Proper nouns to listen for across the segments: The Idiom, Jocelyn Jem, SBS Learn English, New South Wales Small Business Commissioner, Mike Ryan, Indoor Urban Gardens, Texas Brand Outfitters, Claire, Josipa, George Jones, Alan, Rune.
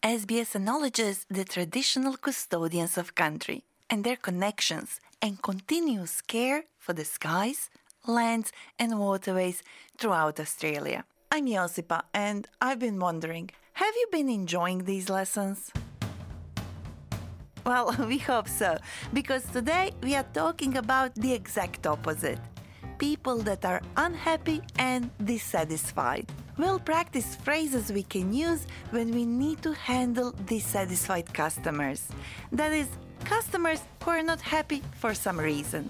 SBS acknowledges the traditional custodians of country and their connections and continuous care for the skies, lands and waterways throughout Australia. I'm Josipa and I've been wondering, have you been enjoying these lessons? Well, we hope so, because today we are talking about the exact opposite. People that are unhappy and dissatisfied. We'll practice phrases we can use when we need to handle dissatisfied customers. That is, customers who are not happy for some reason.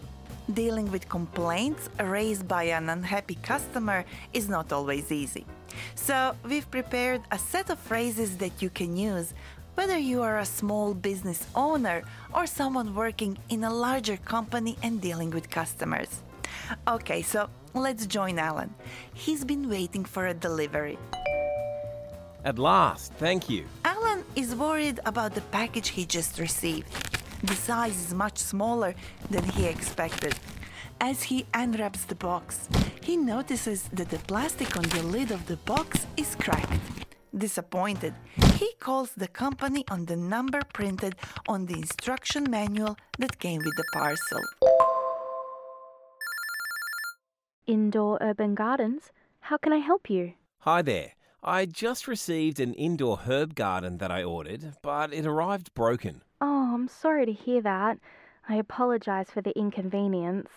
Dealing with complaints raised by an unhappy customer is not always easy. So we've prepared a set of phrases that you can use, whether you are a small business owner or someone working in a larger company and dealing with customers. Okay, so let's join Alan. He's been waiting for a delivery. At last, thank you. Alan is worried about the package he just received. The size is much smaller than he expected. As he unwraps the box, he notices that the plastic on the lid of the box is cracked. Disappointed, he calls the company on the number printed on the instruction manual that came with the parcel. Indoor Urban Gardens, how can I help you? Hi there. I just received an indoor herb garden that I ordered, but it arrived broken. Oh, I'm sorry to hear that. I apologise for the inconvenience.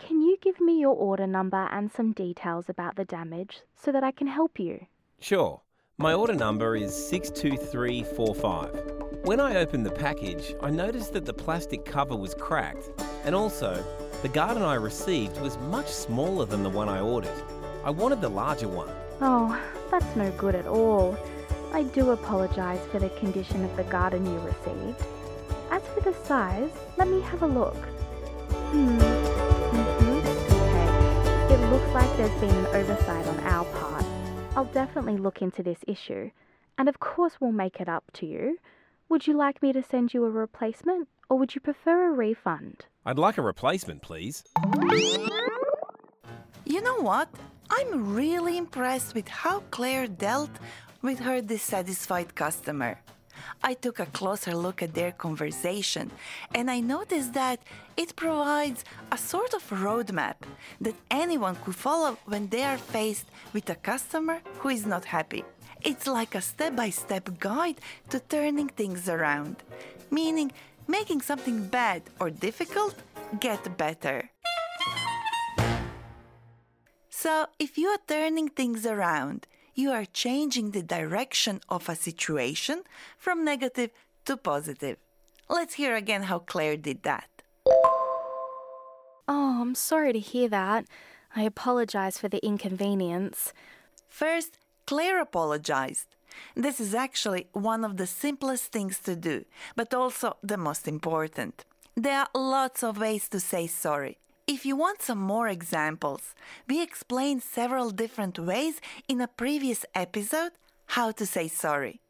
Can you give me your order number and some details about the damage so that I can help you? Sure. My order number is 62345. When I opened the package, I noticed that the plastic cover was cracked, and also the garden I received was much smaller than the one I ordered. I wanted the larger one. Oh, that's no good at all. I do apologise for the condition of the garden you received. As for the size, let me have a look. Okay. It looks like there's been an oversight on our part. I'll definitely look into this issue. And of course we'll make it up to you. Would you like me to send you a replacement, or would you prefer a refund? I'd like a replacement, please. You know what? I'm really impressed with how Claire dealt with her dissatisfied customer. I took a closer look at their conversation, and I noticed that it provides a sort of roadmap that anyone could follow when they are faced with a customer who is not happy. It's like a step-by-step guide to turning things around, meaning making something bad or difficult get better. So, if you are turning things around, you are changing the direction of a situation from negative to positive. Let's hear again how Claire did that. Oh, I'm sorry to hear that. I apologize for the inconvenience. First, Claire apologized. This is actually one of the simplest things to do, but also the most important. There are lots of ways to say sorry. If you want some more examples, we explained several different ways in a previous episode how to say sorry.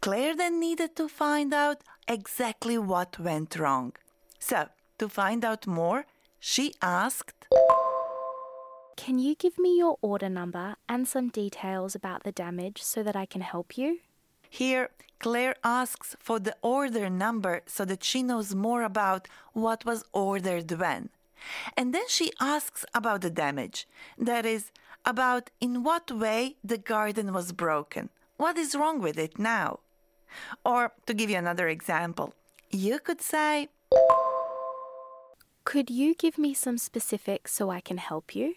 Claire then needed to find out exactly what went wrong. So, to find out more, she asked, Can you give me your order number and some details about the damage so that I can help you? Here, Claire asks for the order number so that she knows more about what was ordered when. And then she asks about the damage, that is, about in what way the garden was broken. What is wrong with it now? Or, to give you another example, you could say, Could you give me some specifics so I can help you?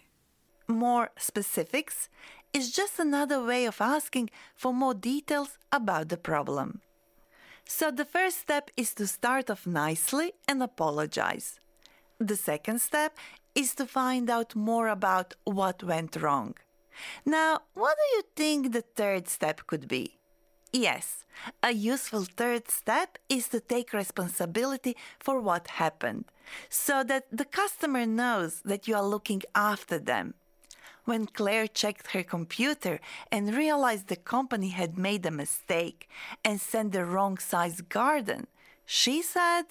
More specifics is just another way of asking for more details about the problem. So the first step is to start off nicely and apologize. The second step is to find out more about what went wrong. Now, what do you think the third step could be? Yes, a useful third step is to take responsibility for what happened, so that the customer knows that you are looking after them. When Claire checked her computer and realized the company had made a mistake and sent the wrong-sized garden, she said,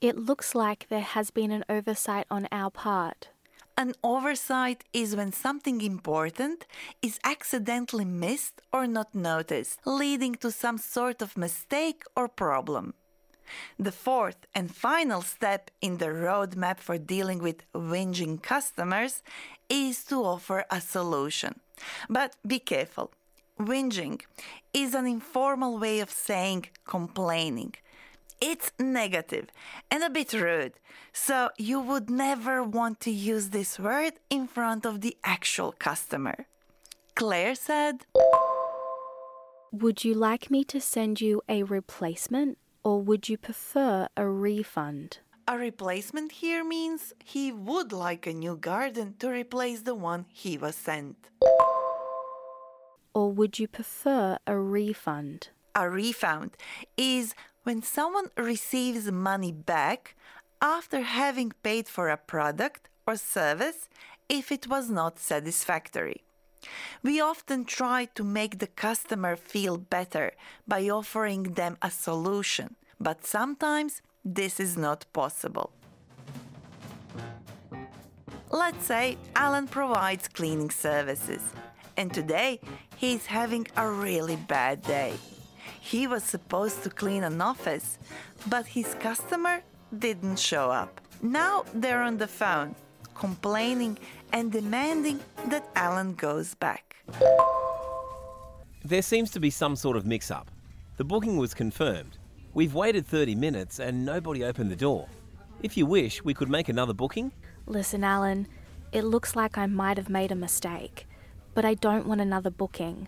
"It looks like there has been an oversight on our part." An oversight is when something important is accidentally missed or not noticed, leading to some sort of mistake or problem. The fourth and final step in the roadmap for dealing with whinging customers is to offer a solution. But be careful. Whinging is an informal way of saying complaining. It's negative and a bit rude, so you would never want to use this word in front of the actual customer. Claire said, "Would you like me to send you a replacement, or would you prefer a refund?" A replacement here means he would like a new garden to replace the one he was sent. Or would you prefer a refund? A refund is when someone receives money back after having paid for a product or service if it was not satisfactory. We often try to make the customer feel better by offering them a solution, but sometimes this is not possible. Let's say Alan provides cleaning services, and today he's having a really bad day. He was supposed to clean an office, but his customer didn't show up. Now they're on the phone, complaining and demanding that Alan goes back. There seems to be some sort of mix-up. The booking was confirmed. We've waited 30 minutes and nobody opened the door. If you wish, we could make another booking. Listen, Alan, it looks like I might have made a mistake, but I don't want another booking.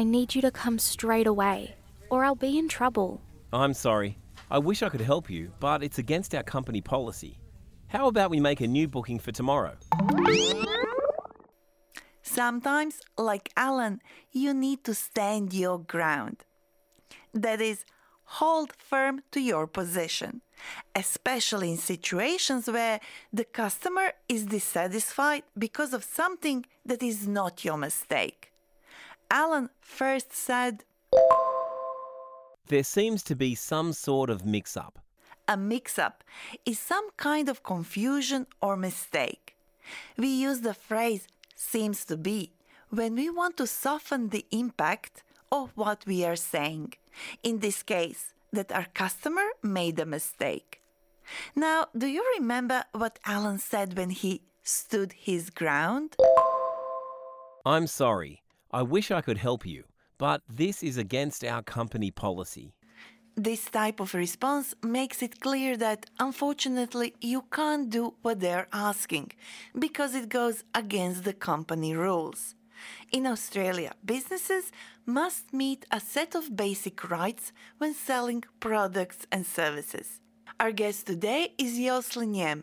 I need you to come straight away, or I'll be in trouble. I'm sorry. I wish I could help you, but it's against our company policy. How about we make a new booking for tomorrow? Sometimes, like Alan, you need to stand your ground. That is, hold firm to your position, especially in situations where the customer is dissatisfied because of something that is not your mistake. Alan first said, "There seems to be some sort of mix-up." A mix-up is some kind of confusion or mistake. We use the phrase "seems to be" when we want to soften the impact of what we are saying. In this case, that our customer made a mistake. Now, do you remember what Alan said when he stood his ground? "I'm sorry. I wish I could help you, but this is against our company policy." This type of response makes it clear that, unfortunately, you can't do what they're asking because it goes against the company rules. In Australia, businesses must meet a set of basic rights when selling products and services. Our guest today is Jocelyn Jem,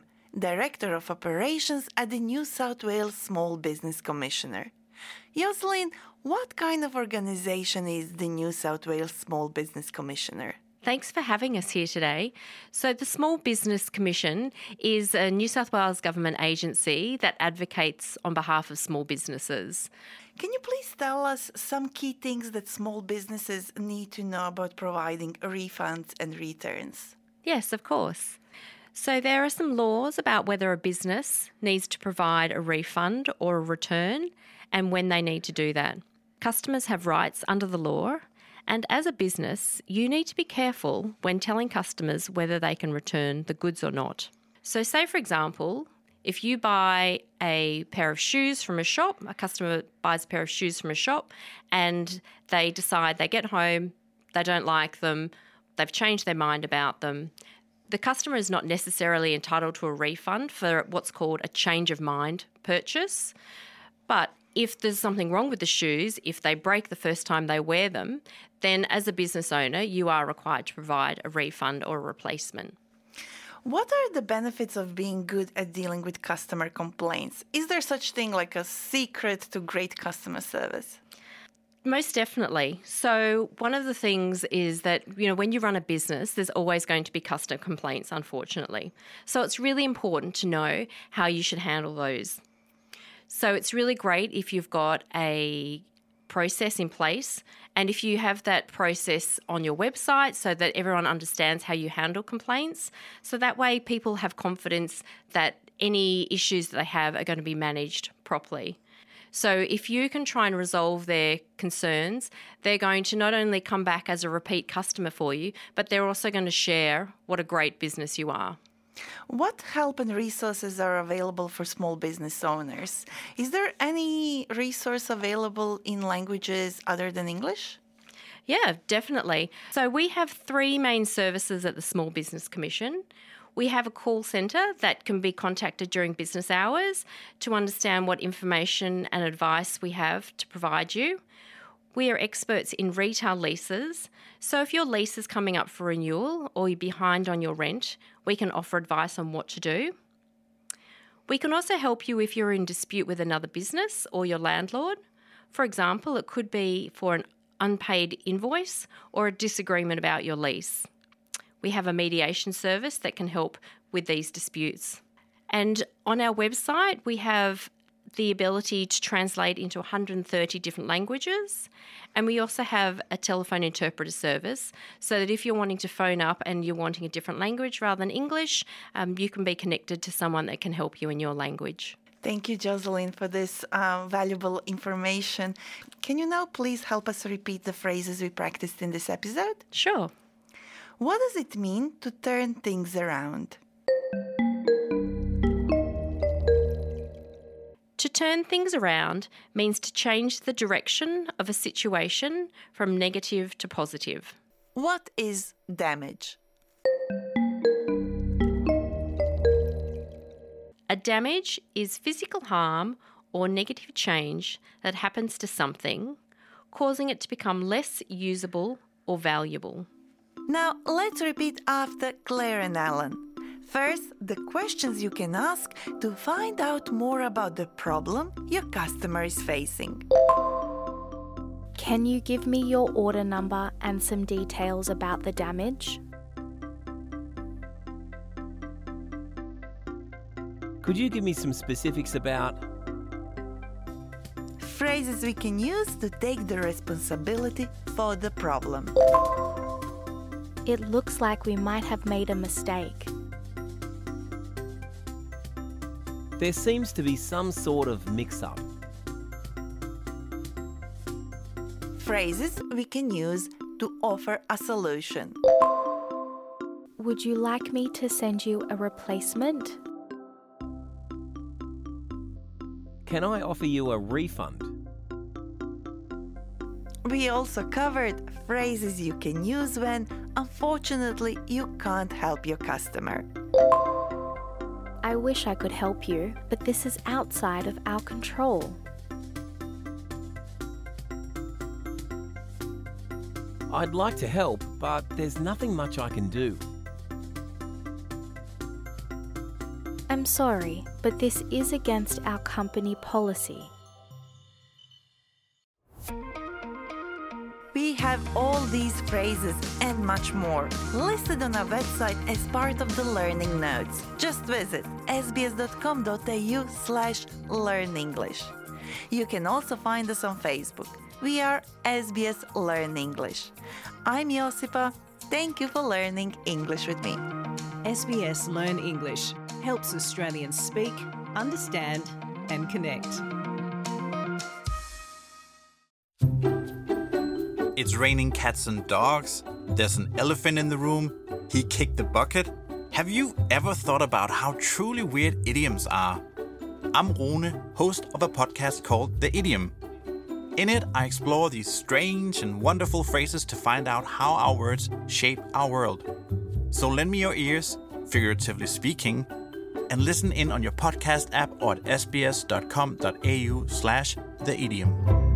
Director of Operations at the New South Wales Small Business Commissioner. Jocelyn, what kind of organisation is the New South Wales Small Business Commissioner? Thanks for having us here today. So the Small Business Commission is a New South Wales government agency that advocates on behalf of small businesses. Can you please tell us some key things that small businesses need to know about providing refunds and returns? Yes, of course. So there are some laws about whether a business needs to provide a refund or a return, and when they need to do that. Customers have rights under the law, and as a business, you need to be careful when telling customers whether they can return the goods or not. So say, for example, if you buy a pair of shoes from a shop, a customer buys a pair of shoes from a shop, and they decide they get home, they don't like them, they've changed their mind about them. The customer is not necessarily entitled to a refund for what's called a change of mind purchase, but if there's something wrong with the shoes, if they break the first time they wear them, then as a business owner, you are required to provide a refund or a replacement. What are the benefits of being good at dealing with customer complaints? Is there such thing like a secret to great customer service? Most definitely. So one of the things is that, you know, when you run a business, there's always going to be customer complaints, unfortunately. So it's really important to know how you should handle those. So it's really great if you've got a process in place and if you have that process on your website so that everyone understands how you handle complaints. So that way people have confidence that any issues that they have are going to be managed properly. So if you can try and resolve their concerns, they're going to not only come back as a repeat customer for you, but they're also going to share what a great business you are. What help and resources are available for small business owners? Is there any resource available in languages other than English? Yeah, definitely. So we have three main services at the Small Business Commission. We have a call centre that can be contacted during business hours to understand what information and advice we have to provide you. We are experts in retail leases, so if your lease is coming up for renewal or you're behind on your rent, we can offer advice on what to do. We can also help you if you're in dispute with another business or your landlord. For example, it could be for an unpaid invoice or a disagreement about your lease. We have a mediation service that can help with these disputes. And on our website, we have the ability to translate into 130 different languages. And we also have a telephone interpreter service so that if you're wanting to phone up and you're wanting a different language rather than English, you can be connected to someone that can help you in your language. Thank you, Jocelyn, for this valuable information. Can you now please help us repeat the phrases we practiced in this episode? Sure. What does it mean to turn things around? To turn things around means to change the direction of a situation from negative to positive. What is damage? A damage is physical harm or negative change that happens to something, causing it to become less usable or valuable. Now, let's repeat after Claire and Alan. First, the questions you can ask to find out more about the problem your customer is facing. Can you give me your order number and some details about the damage? Could you give me some specifics about? Phrases we can use to take the responsibility for the problem. It looks like we might have made a mistake. There seems to be some sort of mix-up. Phrases we can use to offer a solution. Would you like me to send you a replacement? Can I offer you a refund? We also covered phrases you can use when, unfortunately, you can't help your customer. I wish I could help you, but this is outside of our control. I'd like to help, but there's nothing much I can do. I'm sorry, but this is against our company policy. We have all these phrases and much more listed on our website as part of the learning notes. Just visit sbs.com.au/learn English. You can also find us on Facebook. We are SBS Learn English. I'm Josipa. Thank you for learning English with me. SBS Learn English helps Australians speak, understand, and connect. It's raining cats and dogs. There's an elephant in the room. He kicked the bucket. Have you ever thought about how truly weird idioms are? I'm Rune, host of a podcast called The Idiom. In it, I explore these strange and wonderful phrases to find out how our words shape our world. So lend me your ears, figuratively speaking, and listen in on your podcast app or at sbs.com.au/theidiom.